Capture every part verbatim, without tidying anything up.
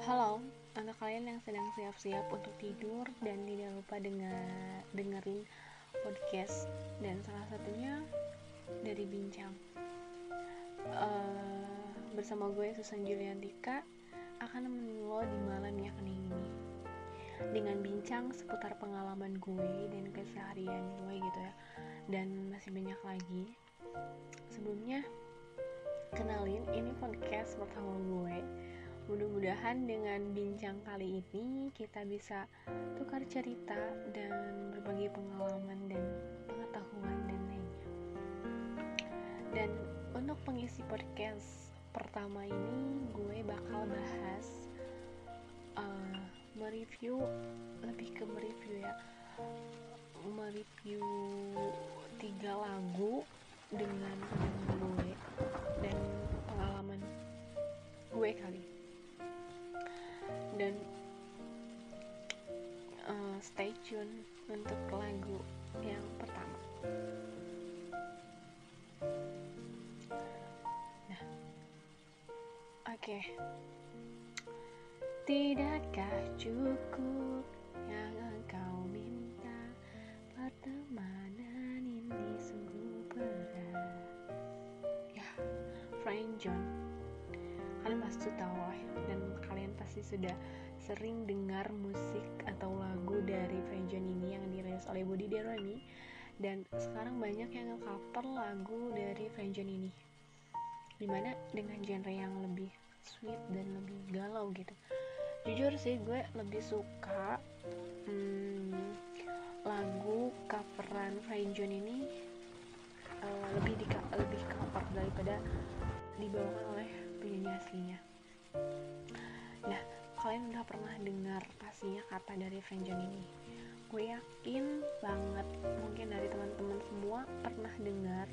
Halo, untuk kalian yang sedang siap-siap untuk tidur dan tidak lupa dengar, dengerin podcast, dan salah satunya dari Bincang. Uh, bersama gue Susan Juliantika akan nemenin lo di malam yang hening ini dengan bincang seputar pengalaman gue dan keseharian gue gitu ya, dan masih banyak lagi. Sebelumnya kenalin, ini podcast pertama gue. Mudah-mudahan dengan bincang kali ini kita bisa tukar cerita dan berbagi pengalaman dan pengetahuan dan lainnya. Dan untuk pengisi podcast pertama ini, gue bakal bahas uh, mereview, lebih ke mereview ya, mereview tiga lagu dengan teman gue dan pengalaman gue kali. Dan uh, stay tune untuk lagu yang pertama. Oke, okay. Tidakkah cukup yang engkau minta? Pertemanan ini sungguh berat. Ya, Frank John. Kalian pasti tahu lah, dan kalian pasti sudah sering dengar musik atau lagu dari Frank John ini yang dirilis oleh Budi Darwani. Dan sekarang banyak yang nge-cover lagu dari Frank John ini, dimana dengan genre yang lebih sweet dan lebih galau gitu. Jujur sih gue lebih suka hmm, lagu coveran Frank John ini uh, lebih di lebih cover daripada dibawakan oleh penyanyi aslinya. Nah, kalian udah pernah dengar pastinya kata dari Frank John ini. Gue yakin banget mungkin dari teman-teman semua pernah dengar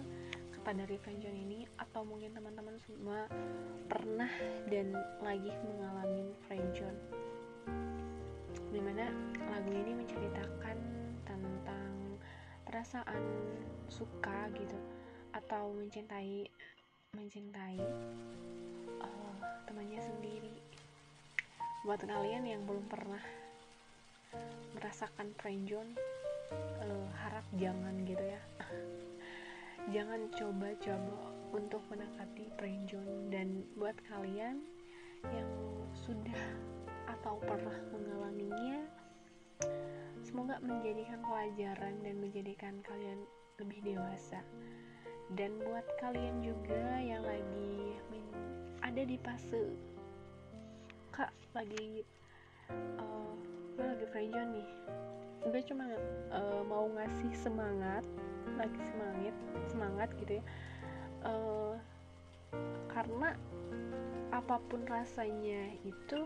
dari Frank John ini, atau mungkin teman-teman semua pernah dan lagi mengalami Frank John, dimana lagu ini menceritakan tentang perasaan suka gitu, atau mencintai mencintai uh, temannya sendiri. Buat kalian yang belum pernah merasakan Frank John, uh, harap jangan gitu ya. Jangan coba-coba untuk mendekati Frank John. Dan buat kalian yang sudah atau pernah mengalaminya, semoga menjadikan pelajaran dan menjadikan kalian lebih dewasa. Dan buat kalian juga yang lagi ada di fase, Kak, lagi uh, gue lagi Frank John nih, gue cuma uh, mau ngasih semangat, lagi semangat semangat gitu ya, uh, karena apapun rasanya itu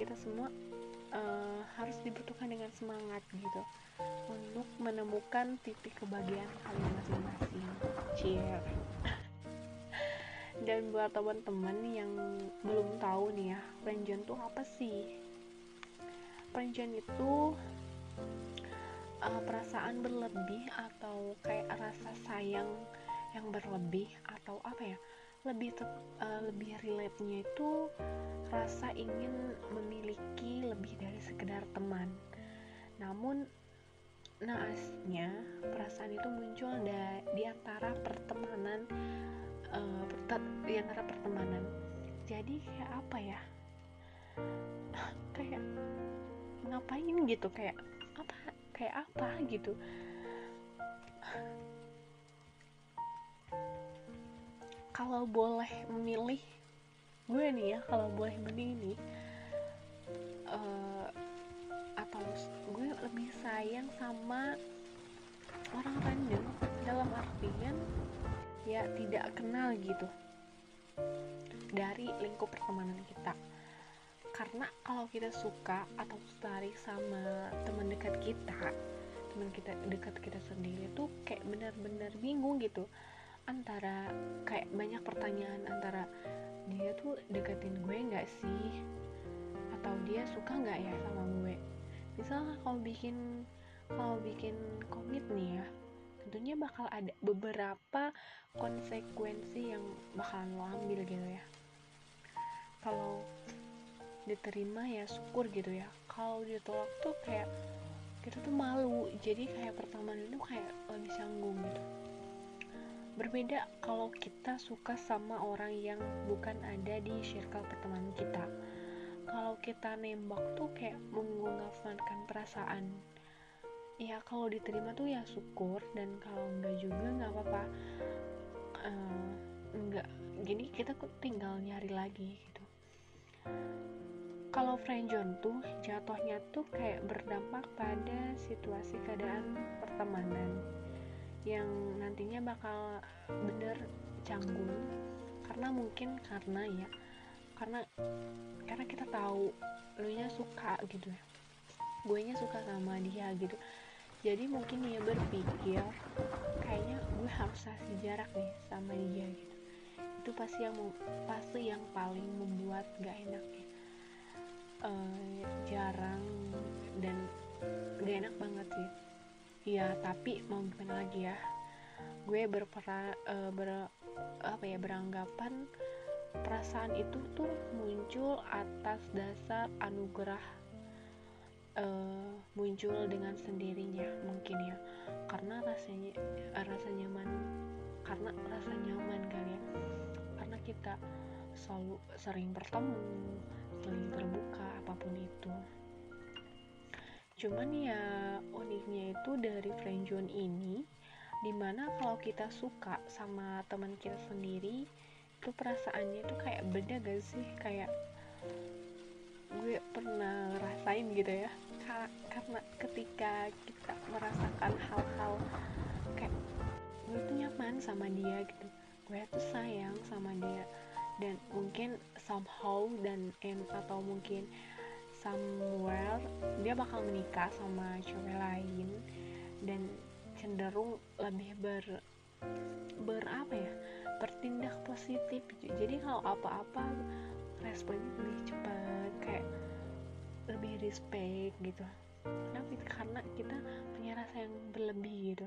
kita semua uh, harus dibutuhkan dengan semangat gitu untuk menemukan titik kebahagiaan kalian masing-masing. Cheer. Dan buat teman-teman yang belum tahu nih ya, Frank John tuh apa sih? Frank John itu Uh, perasaan berlebih atau kayak rasa sayang yang berlebih, atau apa ya, lebih te- uh, lebih relate-nya itu rasa ingin memiliki lebih dari sekedar teman. Namun naasnya perasaan itu muncul da- di antara pertemanan, uh, perte- di antara pertemanan. Jadi kayak apa ya? Kayak ngapain gitu, kayak apa? kayak apa gitu kalau boleh memilih gue nih ya, kalau boleh memilih uh, atau gue lebih sayang sama orang random, dalam artian ya tidak kenal gitu, dari lingkup pertemanan kita. Karena kalau kita suka atau tertarik sama teman dekat kita, teman kita dekat kita sendiri tuh kayak benar-benar bingung gitu, antara kayak banyak pertanyaan, antara dia tuh deketin gue nggak sih, atau dia suka nggak ya sama gue. Misalnya kalau bikin kalau bikin komit nih ya, tentunya bakal ada beberapa konsekuensi yang bakalan lo ambil gitu ya. Kalau diterima ya syukur gitu ya. Kalau ditolak tuh kayak kita tuh malu, jadi kayak pertemanan itu kayak lebih canggung gitu. Berbeda kalau kita suka sama orang yang bukan ada di circle pertemanan kita. Kalau kita nembak tuh kayak mengungkapkan perasaan. Ya kalau diterima tuh ya syukur, dan kalau enggak juga enggak apa-apa. Uh, enggak, gini kita tinggal nyari lagi gitu. Kalau friendzone tuh jatuhnya tuh kayak berdampak pada situasi keadaan pertemanan yang nantinya bakal bener canggung, karena mungkin karena ya karena karena kita tahu lu nya suka gitu ya, gue nya suka sama dia gitu, jadi mungkin dia berpikir kayaknya gue harus kasih jarak nih sama dia gitu. Itu pasti yang pasti yang paling membuat gak enak ya, uh, jarang dan gak enak banget sih. Ya tapi mau gimana lagi ya, gue berpera, uh, ber, apa ya, beranggapan perasaan itu tuh muncul atas dasar anugerah, uh, muncul dengan sendirinya mungkin ya, karena rasanya rasa nyaman, karena rasa nyaman kali ya, karena kita selalu sering bertemu, sering terbuka apapun itu. Cuman ya uniknya itu dari friendzone ini, dimana kalau kita suka sama teman kita sendiri, itu perasaannya tuh kayak beda gak sih? Kayak gue pernah ngerasain gitu ya, karena ketika kita merasakan hal-hal kayak gue tuh nyaman sama dia gitu, gue tuh sayang sama dia, dan mungkin somehow dan em atau mungkin somewhere dia bakal menikah sama cewek lain dan cenderung lebih ber ber apa ya bertindak positif gitu. Jadi kalau apa-apa responnya lebih cepat, kayak lebih respect gitu. Kenapa? Karena kita punya rasa yang berlebih gitu,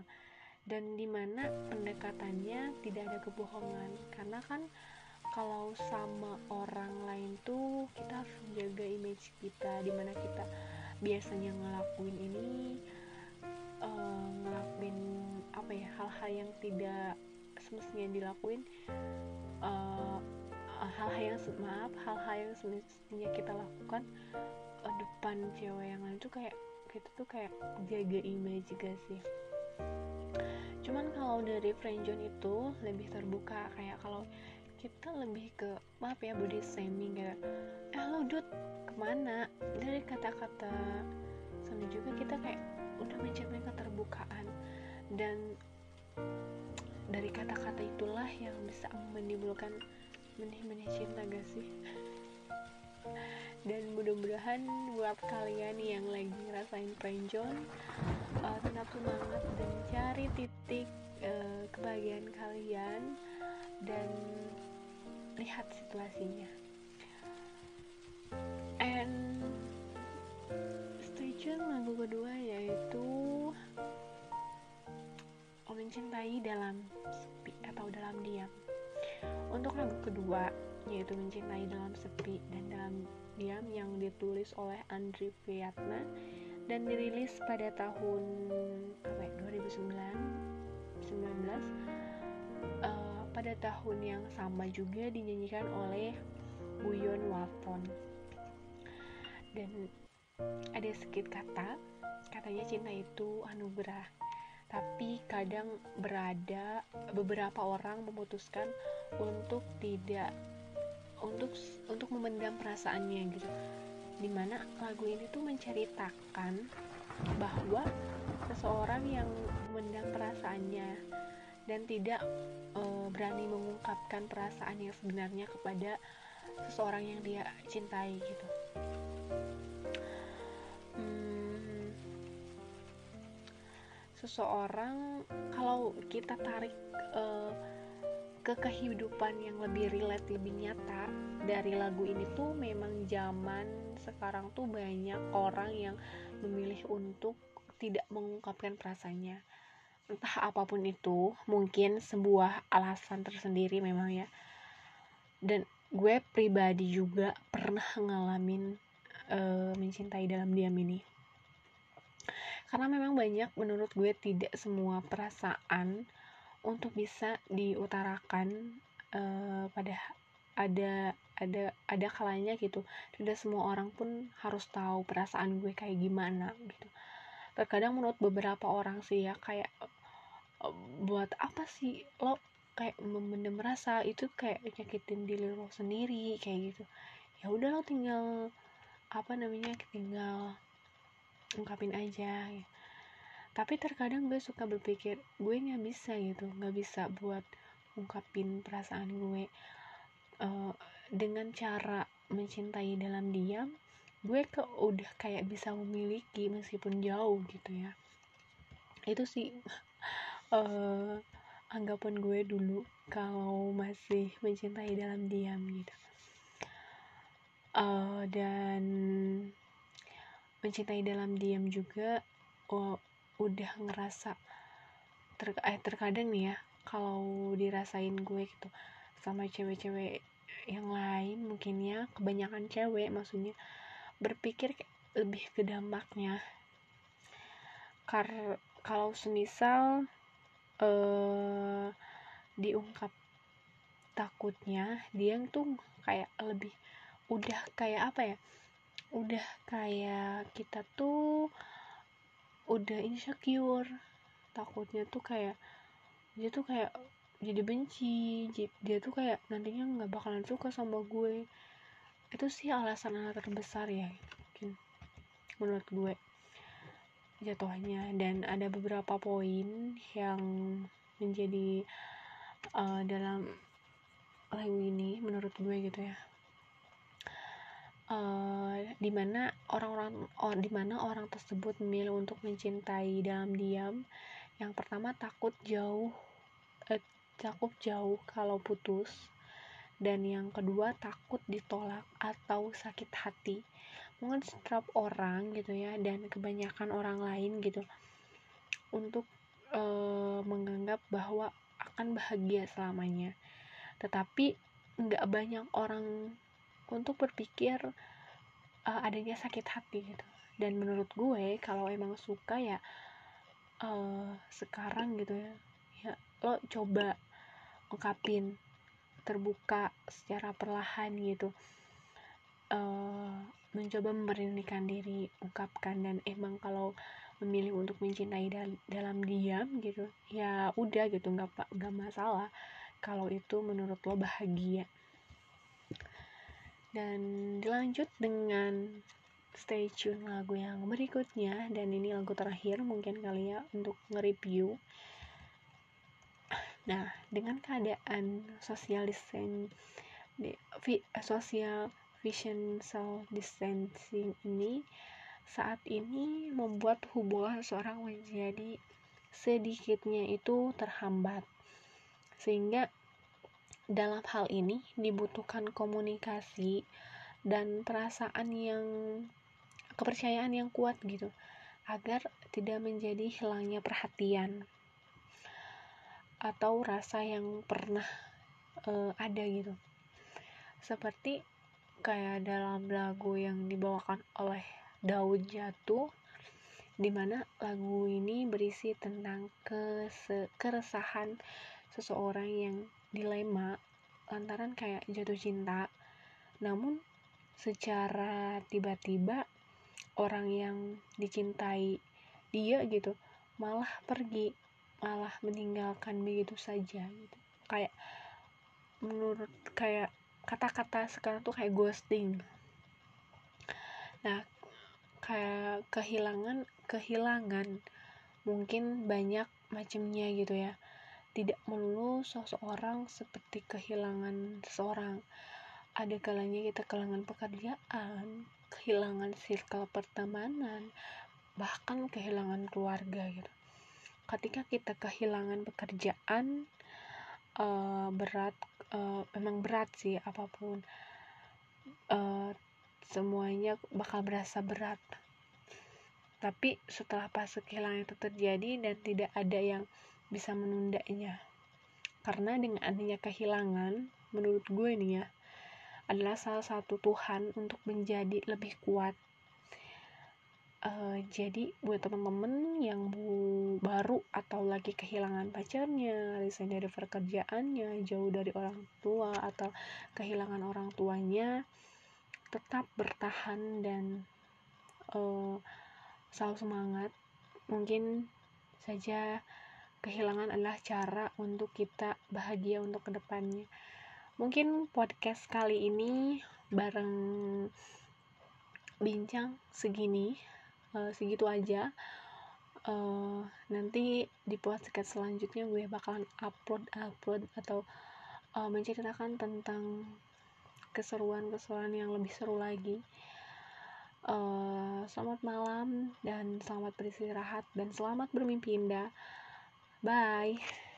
dan dimana pendekatannya tidak ada kebohongan, karena kan kalau sama orang lain tuh kita harus menjaga image kita, dimana kita biasanya ngelakuin ini uh, ngelakuin apa ya hal-hal yang tidak semestinya dilakuin, uh, hal-hal yang maaf hal-hal yang semestinya kita lakukan uh, depan cewek yang lain tuh kayak kita tuh kayak jaga image juga sih. Cuman kalau dari friendzone itu lebih terbuka, kayak kalau kita lebih ke maaf ya body shaming kayak eh lo Dut kemana, dari kata-kata sama juga kita kayak udah mencapai keterbukaan, dan dari kata-kata itulah yang bisa menimbulkan benih-benih cinta gak sih. Dan mudah-mudahan buat kalian yang lagi ngerasain friendzone, uh, tetap semangat dan cari titik uh, kebahagiaan kalian, dan lihat situasinya, and stay tune lagu kedua yaitu Mencintai Dalam Sepi atau Dalam Diam. Untuk lagu kedua yaitu Mencintai Dalam Sepi dan Dalam Diam yang ditulis oleh Andri Fiatna dan dirilis pada tahun apa ya, dua ribu sembilan belas uh, pada tahun yang sama juga dinyanyikan oleh Buyon Wafon. Dan ada sedikit kata, katanya cinta itu anugerah, tapi kadang berada beberapa orang memutuskan untuk tidak untuk untuk memendam perasaannya gitu. Dimana lagu ini tuh menceritakan bahwa seseorang yang memendam perasaannya dan tidak e, berani mengungkapkan perasaan yang sebenarnya kepada seseorang yang dia cintai gitu. Seseorang kalau kita tarik uh, ke kehidupan yang lebih relate, lebih nyata dari lagu ini tuh, memang zaman sekarang tuh banyak orang yang memilih untuk tidak mengungkapkan perasaannya, entah apapun itu, mungkin sebuah alasan tersendiri memang ya. Dan gue pribadi juga pernah pernah ngalamin uh, mencintai dalam diam ini. Karena memang banyak, menurut gue tidak semua perasaan untuk bisa diutarakan, uh, pada ada ada ada kalanya gitu. Tidak semua orang pun harus tahu perasaan gue kayak gimana gitu. Terkadang menurut beberapa orang sih ya, kayak buat apa sih lo kayak memendam rasa, itu kayak nyakitin diri lo sendiri kayak gitu. Ya udah, lo tinggal apa namanya tinggal ungkapin aja ya. Tapi terkadang gue suka berpikir gue nggak bisa gitu, nggak bisa buat ungkapin perasaan gue uh, dengan cara mencintai dalam diam. Gue ke udah kayak bisa memiliki meskipun jauh gitu ya. Itu sih uh, anggapan gue dulu kalau masih mencintai dalam diam gitu. Uh, dan mencintai dalam diam juga oh, udah ngerasa ter, eh, terkadang nih ya, kalau dirasain gue gitu sama cewek-cewek yang lain, mungkin ya kebanyakan cewek maksudnya berpikir lebih ke dampaknya. Kar kalau semisal eh, diungkap takutnya, dia tuh kayak lebih udah kayak apa ya? Udah kayak kita tuh udah insecure, takutnya tuh kayak dia tuh kayak jadi benci, dia tuh kayak nantinya nggak bakalan suka sama gue. Itu sih alasan-alasan terbesar ya mungkin menurut gue jatuhnya. Dan ada beberapa poin yang menjadi uh, dalam lagu ini menurut gue gitu ya. Uh, dimana orang-orang or, dimana orang tersebut memilih untuk mencintai dalam diam. Yang pertama, takut jauh eh, takut jauh kalau putus. Dan yang kedua, takut ditolak atau sakit hati. Mungkin setiap orang gitu ya, dan kebanyakan orang lain gitu, untuk uh, menganggap bahwa akan bahagia selamanya. Tetapi gak banyak orang untuk berpikir uh, adanya sakit hati gitu. Dan menurut gue kalau emang suka ya uh, sekarang gitu ya, ya lo coba ungkapin terbuka secara perlahan gitu, uh, mencoba memberanikan diri, ungkapkan. Dan emang kalau memilih untuk mencintai dal- dalam diam gitu, ya udah gitu, nggak nggak masalah kalau itu menurut lo bahagia. Dan dilanjut dengan stay tune lagu yang berikutnya, dan ini lagu terakhir mungkin kali ya untuk nge-review. Nah, dengan keadaan social distance, social physical distancing ini saat ini membuat hubungan seorang menjadi sedikitnya itu terhambat, sehingga dalam hal ini dibutuhkan komunikasi dan perasaan yang kepercayaan yang kuat gitu, agar tidak menjadi hilangnya perhatian atau rasa yang pernah uh, ada gitu. Seperti kayak dalam lagu yang dibawakan oleh Daud Jatuh, dimana lagu ini berisi tentang kese- keresahan seseorang yang dilema lantaran kayak jatuh cinta, namun secara tiba-tiba orang yang dicintai dia gitu malah pergi, malah meninggalkan begitu saja gitu. Kayak menurut kayak kata-kata sekarang tuh kayak ghosting. Nah, kayak kehilangan kehilangan mungkin banyak macamnya gitu ya. Tidak melulu seseorang seperti kehilangan seseorang. Ada kalanya kita kehilangan pekerjaan, kehilangan circle pertemanan, bahkan kehilangan keluarga gitu. Ketika kita kehilangan pekerjaan, uh, berat, uh, memang berat sih apapun. Uh, semuanya bakal berasa berat. Tapi setelah pas kehilangan itu terjadi dan tidak ada yang bisa menundanya, karena dengan adanya kehilangan, menurut gue nih ya, adalah salah satu Tuhan untuk menjadi lebih kuat. Uh, jadi buat teman-teman yang bu- baru atau lagi kehilangan pacarnya, resign dari pekerjaannya, jauh dari orang tua atau kehilangan orang tuanya, tetap bertahan dan uh, selalu semangat. Mungkin saja kehilangan adalah cara untuk kita bahagia untuk kedepannya. Mungkin podcast kali ini bareng bincang segini, uh, segitu aja. Uh, nanti di podcast selanjutnya gue bakalan upload upload atau uh, menceritakan tentang keseruan-keseruan yang lebih seru lagi. Uh, selamat malam dan selamat beristirahat dan selamat bermimpi indah. Bye.